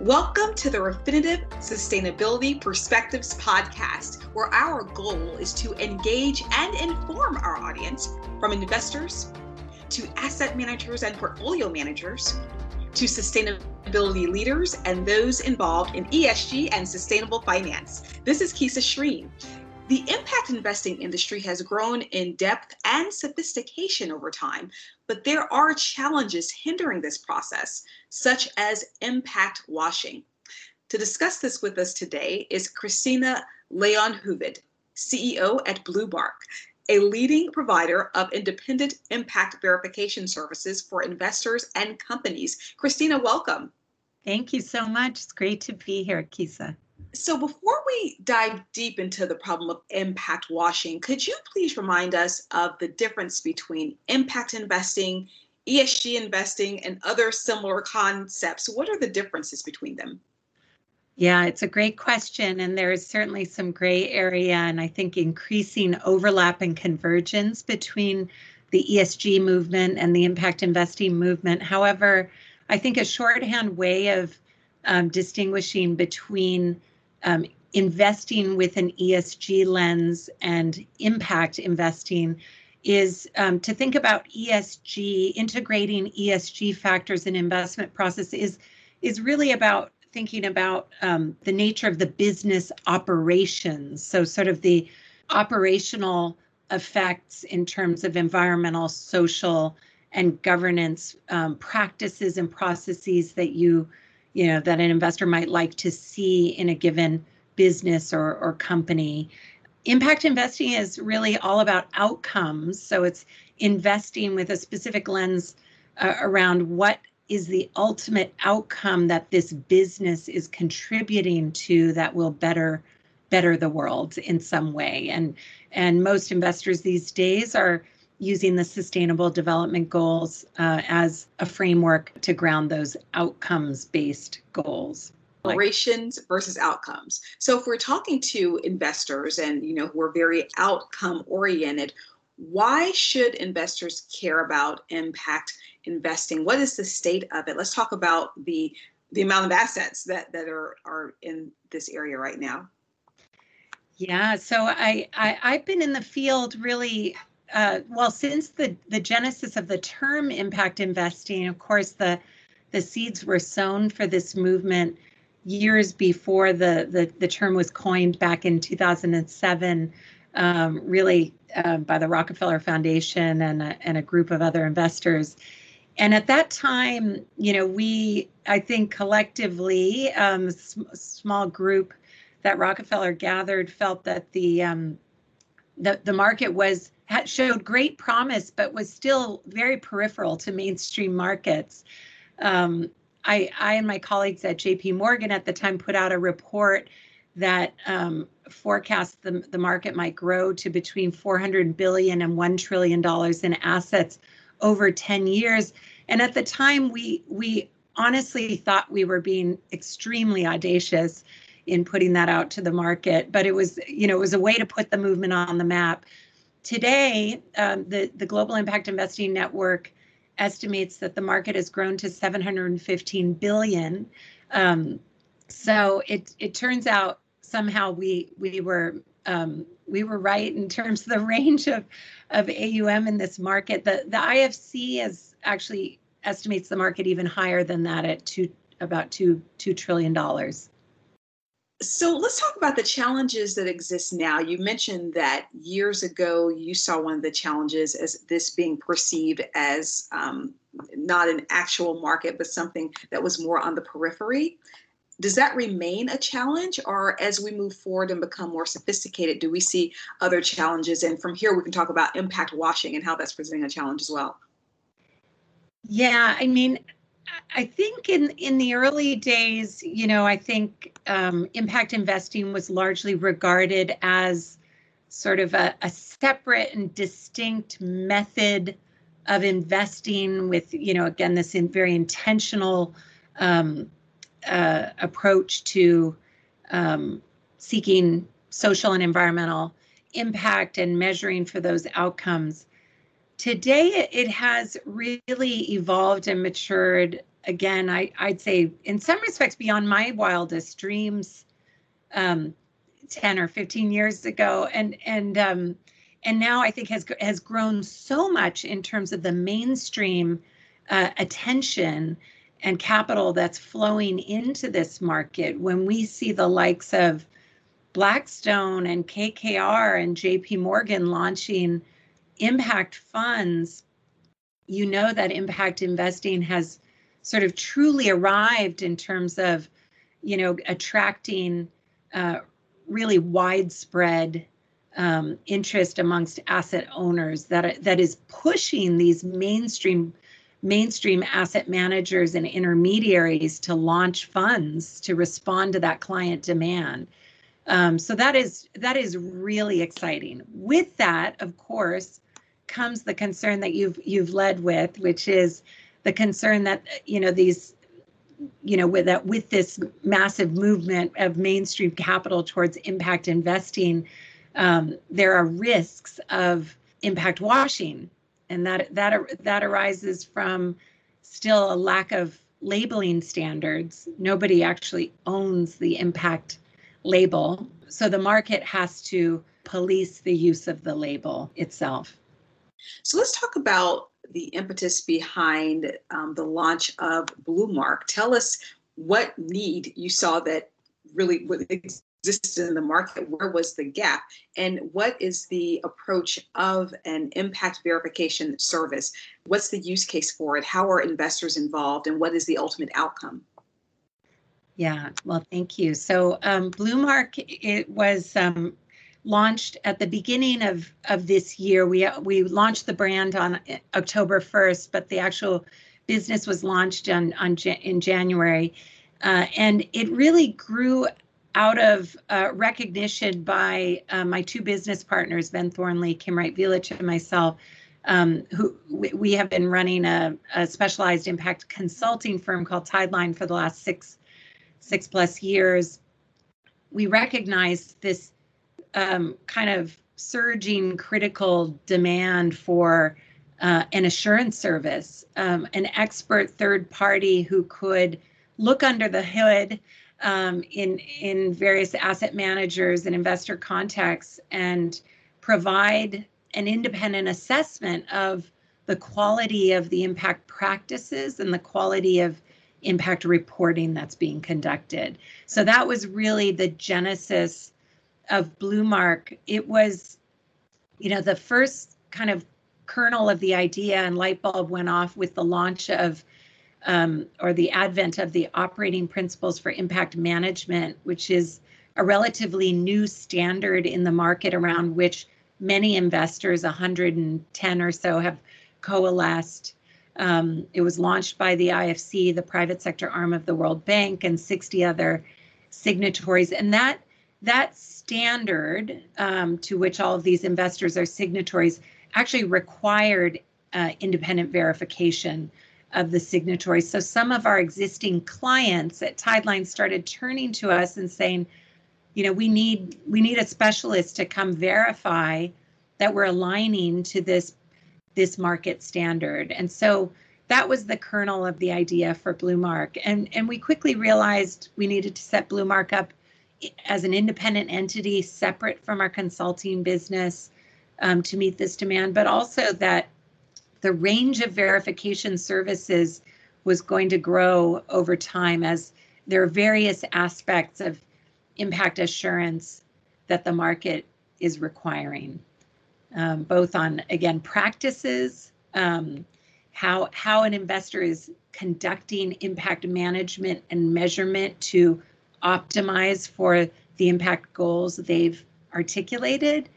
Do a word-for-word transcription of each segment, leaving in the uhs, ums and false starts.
Welcome to the Refinitiv Sustainability Perspectives podcast, where our goal is to engage and inform our audience, from investors to asset managers and portfolio managers, to sustainability leaders and those involved in E S G and sustainable finance. This is Kisa Shreen. The impact investing industry has grown in depth and sophistication over time, but there are challenges hindering this process, such as impact washing. To discuss this with us today is Christina Leonhuvid, C E O at BlueMark, a leading provider of independent impact verification services for investors and companies. Christina, welcome. Thank you so much. It's great to be here, Kisa. So before we dive deep into the problem of impact washing, could you please remind us of the difference between impact investing, E S G investing, and other similar concepts? What are the differences between them? Yeah, it's a great question, and there is certainly some gray area, and I think increasing overlap and convergence between the E S G movement and the impact investing movement. However, I think a shorthand way of um, distinguishing between Um, investing with an E S G lens and impact investing is um, to think about E S G, integrating E S G factors in investment process is, is really about thinking about um, the nature of the business operations. So sort of the operational effects in terms of environmental, social, and governance um, practices and processes that you you know, that an investor might like to see in a given business or, or company. Impact investing is really all about outcomes. So it's investing with a specific lens uh, around what is the ultimate outcome that this business is contributing to that will better better the world in some way. And, and most investors these days are using the Sustainable Development Goals uh, as a framework to ground those outcomes-based goals. Operations versus outcomes. So if we're talking to investors and, you know, who are very outcome-oriented, why should investors care about impact investing? What is the state of it? Let's talk about the the amount of assets that, that are, are in this area right now. Yeah, so I, I I've been in the field really Uh, well, since the, the genesis of the term impact investing, of course, the the seeds were sown for this movement years before the, the, the term was coined back in two thousand seven, um, really uh, by the Rockefeller Foundation and a, and a group of other investors. And at that time, you know, we, I think collectively, um, a sm- small group that Rockefeller gathered felt that the um, the, the market was had showed great promise, but was still very peripheral to mainstream markets. Um, I, I and my colleagues at J P. Morgan at the time put out a report that um, forecast the, the market might grow to between four hundred billion dollars and one trillion dollars in assets over ten years. And at the time, we we honestly thought we were being extremely audacious in putting that out to the market. But it was, you know, it was a way to put the movement on the map. Today, um, the, the Global Impact Investing Network estimates that the market has grown to seven hundred fifteen billion dollars. Um, so it it turns out somehow we we were um, we were right in terms of the range of of A U M in this market. The the I F C is actually estimates the market even higher than that at two about two two trillion dollars. So let's talk about the challenges that exist now. You mentioned that years ago, you saw one of the challenges as this being perceived as um, not an actual market, but something that was more on the periphery. Does that remain a challenge? Or as we move forward and become more sophisticated, do we see other challenges? And from here, we can talk about impact washing and how that's presenting a challenge as well. Yeah, I mean, I think in, in the early days, you know, I think um, impact investing was largely regarded as sort of a, a separate and distinct method of investing with, you know, again, this in very intentional um, uh, approach to um, seeking social and environmental impact and measuring for those outcomes. Today, it has really evolved and matured again, I, I'd say in some respects beyond my wildest dreams, um, ten or fifteen years ago. And, and, um, and now I think has, has grown so much in terms of the mainstream uh, attention and capital that's flowing into this market. When we see the likes of Blackstone and K K R and J P. Morgan launching impact funds, you know that impact investing has sort of truly arrived in terms of, you know, attracting uh, really widespread um, interest amongst asset owners that that is pushing these mainstream mainstream asset managers and intermediaries to launch funds to respond to that client demand. Um, so that is that is really exciting. With that, of course, comes the concern that you've you've led with, which is the concern that, you know, these, you know, with that with this massive movement of mainstream capital towards impact investing, um, there are risks of impact washing, and that that that arises from still a lack of labeling standards. Nobody actually owns the impact label, so the market has to police the use of the label itself. So let's talk about the impetus behind um, the launch of BlueMark. Tell us what need you saw that really existed in the market. Where was the gap? And what is the approach of an impact verification service? What's the use case for it? How are investors involved? And what is the ultimate outcome? Yeah, well, thank you. So um, BlueMark, it was um, launched at the beginning of, of this year. We we launched the brand on October first, but the actual business was launched on, on in January. Uh, and it really grew out of uh, recognition by uh, my two business partners, Ben Thornley, Kim Wright-Vielich, and myself, um, who we, we have been running a, a specialized impact consulting firm called Tideline for the last six six plus years. We recognize this um, kind of surging critical demand for uh, an assurance service, um, an expert third party who could look under the hood um, in, in various asset managers and investor contexts and provide an independent assessment of the quality of the impact practices and the quality of impact reporting that's being conducted. So that was really the genesis of BlueMark. It was, you know, the first kind of kernel of the idea and light bulb went off with the launch of, um, or the advent of the Operating Principles for Impact Management, which is a relatively new standard in the market around which many investors, one hundred ten or so, have coalesced. Um, it was launched by the I F C, the private sector arm of the World Bank, and sixty other signatories. And that that standard um, to which all of these investors are signatories actually required uh, independent verification of the signatories. So some of our existing clients at Tideline started turning to us and saying, you know, we need we need a specialist to come verify that we're aligning to this this market standard. And so that was the kernel of the idea for BlueMark. And, and we quickly realized we needed to set BlueMark up as an independent entity separate from our consulting business um, to meet this demand, but also that the range of verification services was going to grow over time as there are various aspects of impact assurance that the market is requiring. Um, both on, again, practices, um, how how an investor is conducting impact management and measurement to optimize for the impact goals they've articulated,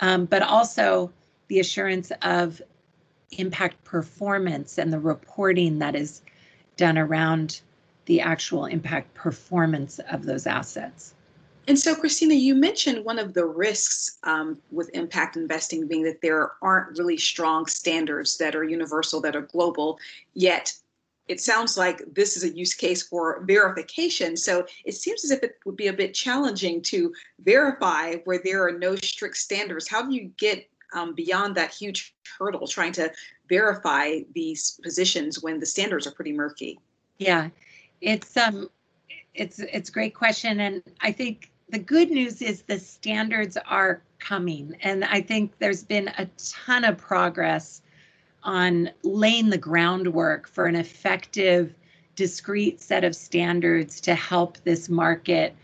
um, but also the assurance of impact performance and the reporting that is done around the actual impact performance of those assets. And so, Christina, you mentioned one of the risks um, with impact investing being that there aren't really strong standards that are universal, that are global, yet it sounds like this is a use case for verification. So it seems as if it would be a bit challenging to verify where there are no strict standards. How do you get um, beyond that huge hurdle trying to verify these positions when the standards are pretty murky? Yeah, it's um, it's it's a great question, and I think the good news is the standards are coming, and I think there's been a ton of progress on laying the groundwork for an effective, discrete set of standards to help this market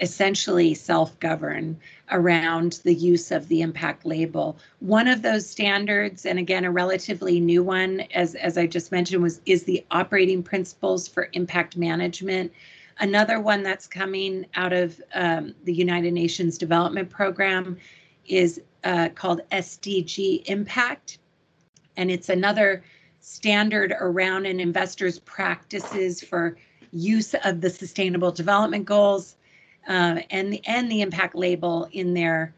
essentially self-govern around the use of the impact label. One of those standards, and again, a relatively new one, as, as I just mentioned, was is the Operating Principles for Impact Management. Another one that's coming out of um, the United Nations Development Program is uh, called S D G Impact, and it's another standard around an investor's practices for use of the Sustainable Development Goals Uh, and the and the impact label in their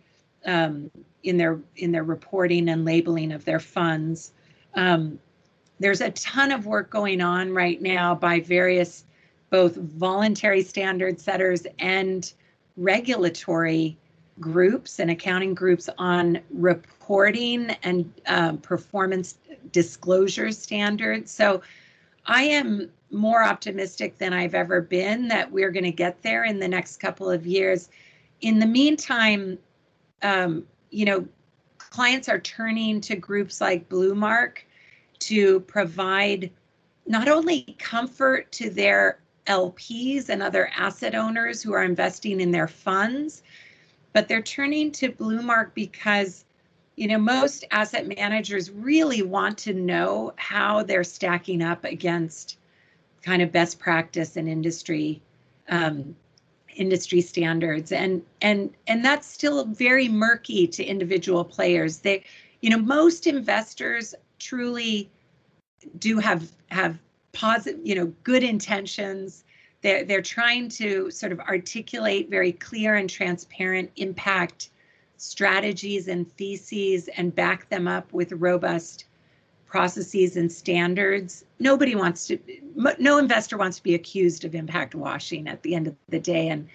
um, in their in their reporting and labeling of their funds. Um, there's a ton of work going on right now by various both voluntary standard setters and regulatory groups and accounting groups on reporting and uh, performance disclosure standards. So I am more optimistic than I've ever been that we're going to get there in the next couple of years. In the meantime, um, you know, clients are turning to groups like BlueMark to provide not only comfort to their L Ps and other asset owners who are investing in their funds, but they're turning to BlueMark because, you know, most asset managers really want to know how they're stacking up against kind of best practice and industry um, industry standards, and and and that's still very murky to individual players. They, you know, most investors truly do have have positive, you know, good intentions. They're they're trying to sort of articulate very clear and transparent impact strategies and theses and back them up with robust processes and standards. Nobody wants to, no investor wants to be accused of impact washing at the end of the day and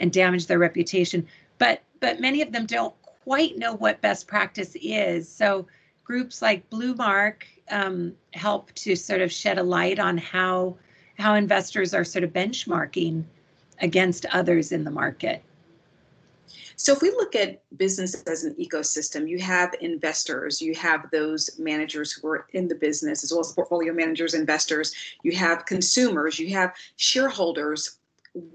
and damage their reputation. But but many of them don't quite know what best practice is. So groups like BlueMark um, help to sort of shed a light on how how investors are sort of benchmarking against others in the market. So if we look at business as an ecosystem, you have investors, you have those managers who are in the business, as well as portfolio managers, investors, you have consumers, you have shareholders.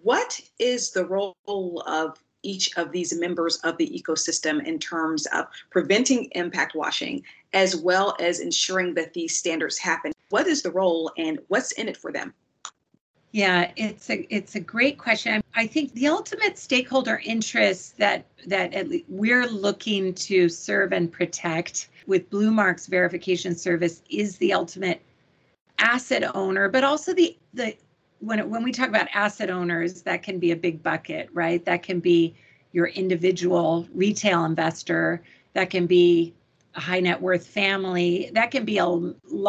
What is the role of each of these members of the ecosystem in terms of preventing impact washing, as well as ensuring that these standards happen? What is the role and what's in it for them? Yeah, it's a it's a great question. I think the ultimate stakeholder interests that that at least we're looking to serve and protect with BlueMark's verification service is the ultimate asset owner, but also the the when it, when we talk about asset owners, that can be a big bucket, right? That can be your individual retail investor, that can be a high net worth family, that can be a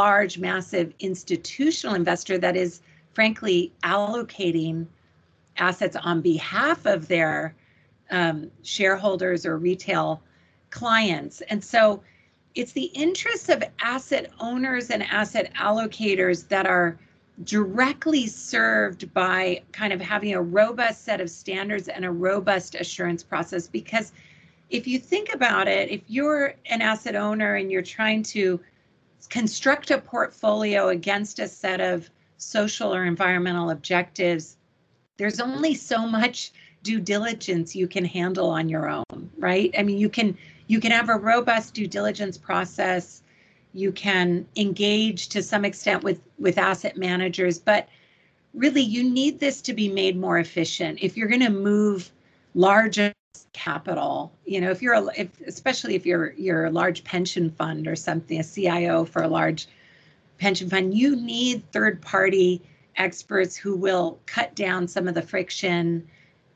large, massive institutional investor that is, frankly, allocating assets on behalf of their um, shareholders or retail clients. And so it's the interests of asset owners and asset allocators that are directly served by kind of having a robust set of standards and a robust assurance process. Because if you think about it, if you're an asset owner and you're trying to construct a portfolio against a set of social or environmental objectives, there's only so much due diligence you can handle on your own, right? I mean, you can you can have a robust due diligence process. You can engage to some extent with, with asset managers, but really you need this to be made more efficient. If you're going to move large capital, you know, if you're a, if, especially if you're you're a large pension fund or something, a C I O for a large pension fund, you need third-party experts who will cut down some of the friction,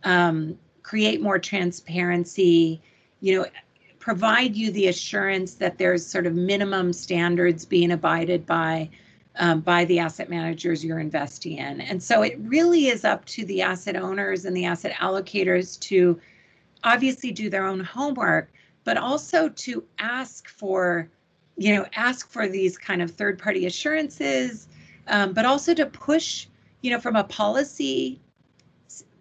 um, create more transparency, you know, provide you the assurance that there's sort of minimum standards being abided by, um, by the asset managers you're investing in. And so it really is up to the asset owners and the asset allocators to obviously do their own homework, but also to ask for you know, ask for these kind of third-party assurances, um, but also to push you know, from a policy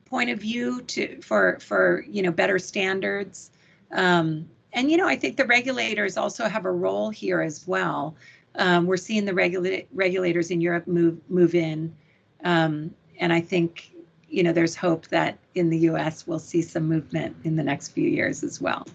point of view to for for you know better standards. Um, and you know, I think the regulators also have a role here as well. Um, we're seeing the regula- regulators in Europe move move in, um, and I think you know there's hope that in the U S we'll see some movement in the next few years as well.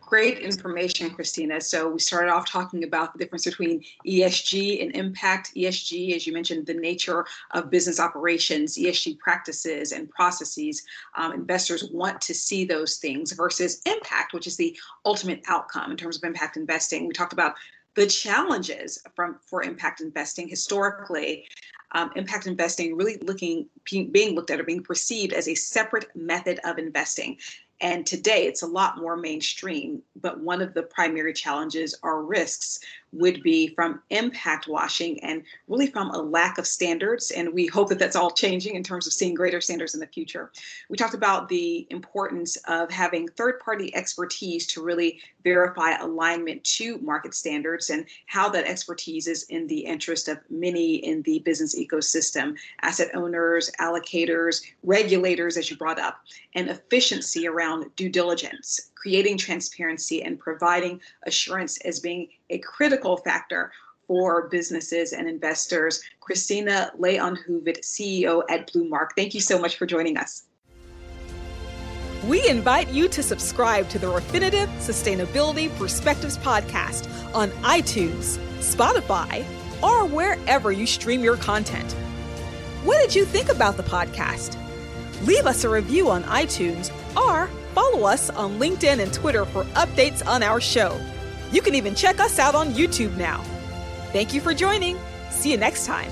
Great information, Christina. So we started off talking about the difference between E S G and impact. E S G, as you mentioned, the nature of business operations, E S G practices and processes. Um, investors want to see those things versus impact, which is the ultimate outcome in terms of impact investing. We talked about the challenges from for impact investing historically. Um, impact investing really looking being looked at or being perceived as a separate method of investing. And today it's a lot more mainstream, but one of the primary challenges or risks would be from impact washing and really from a lack of standards. And we hope that that's all changing in terms of seeing greater standards in the future. We talked about the importance of having third-party expertise to really verify alignment to market standards and how that expertise is in the interest of many in the business ecosystem, asset owners, allocators, regulators, as you brought up, and efficiency around due diligence, creating transparency and providing assurance as being a critical factor for businesses and investors. Christina Leonhuvid, C E O at BlueMark, thank you so much for joining us. We invite you to subscribe to the Refinitiv Sustainability Perspectives podcast on iTunes, Spotify, or wherever you stream your content. What did you think about the podcast? Leave us a review on iTunes or follow us on LinkedIn and Twitter for updates on our show. You can even check us out on YouTube now. Thank you for joining. See you next time.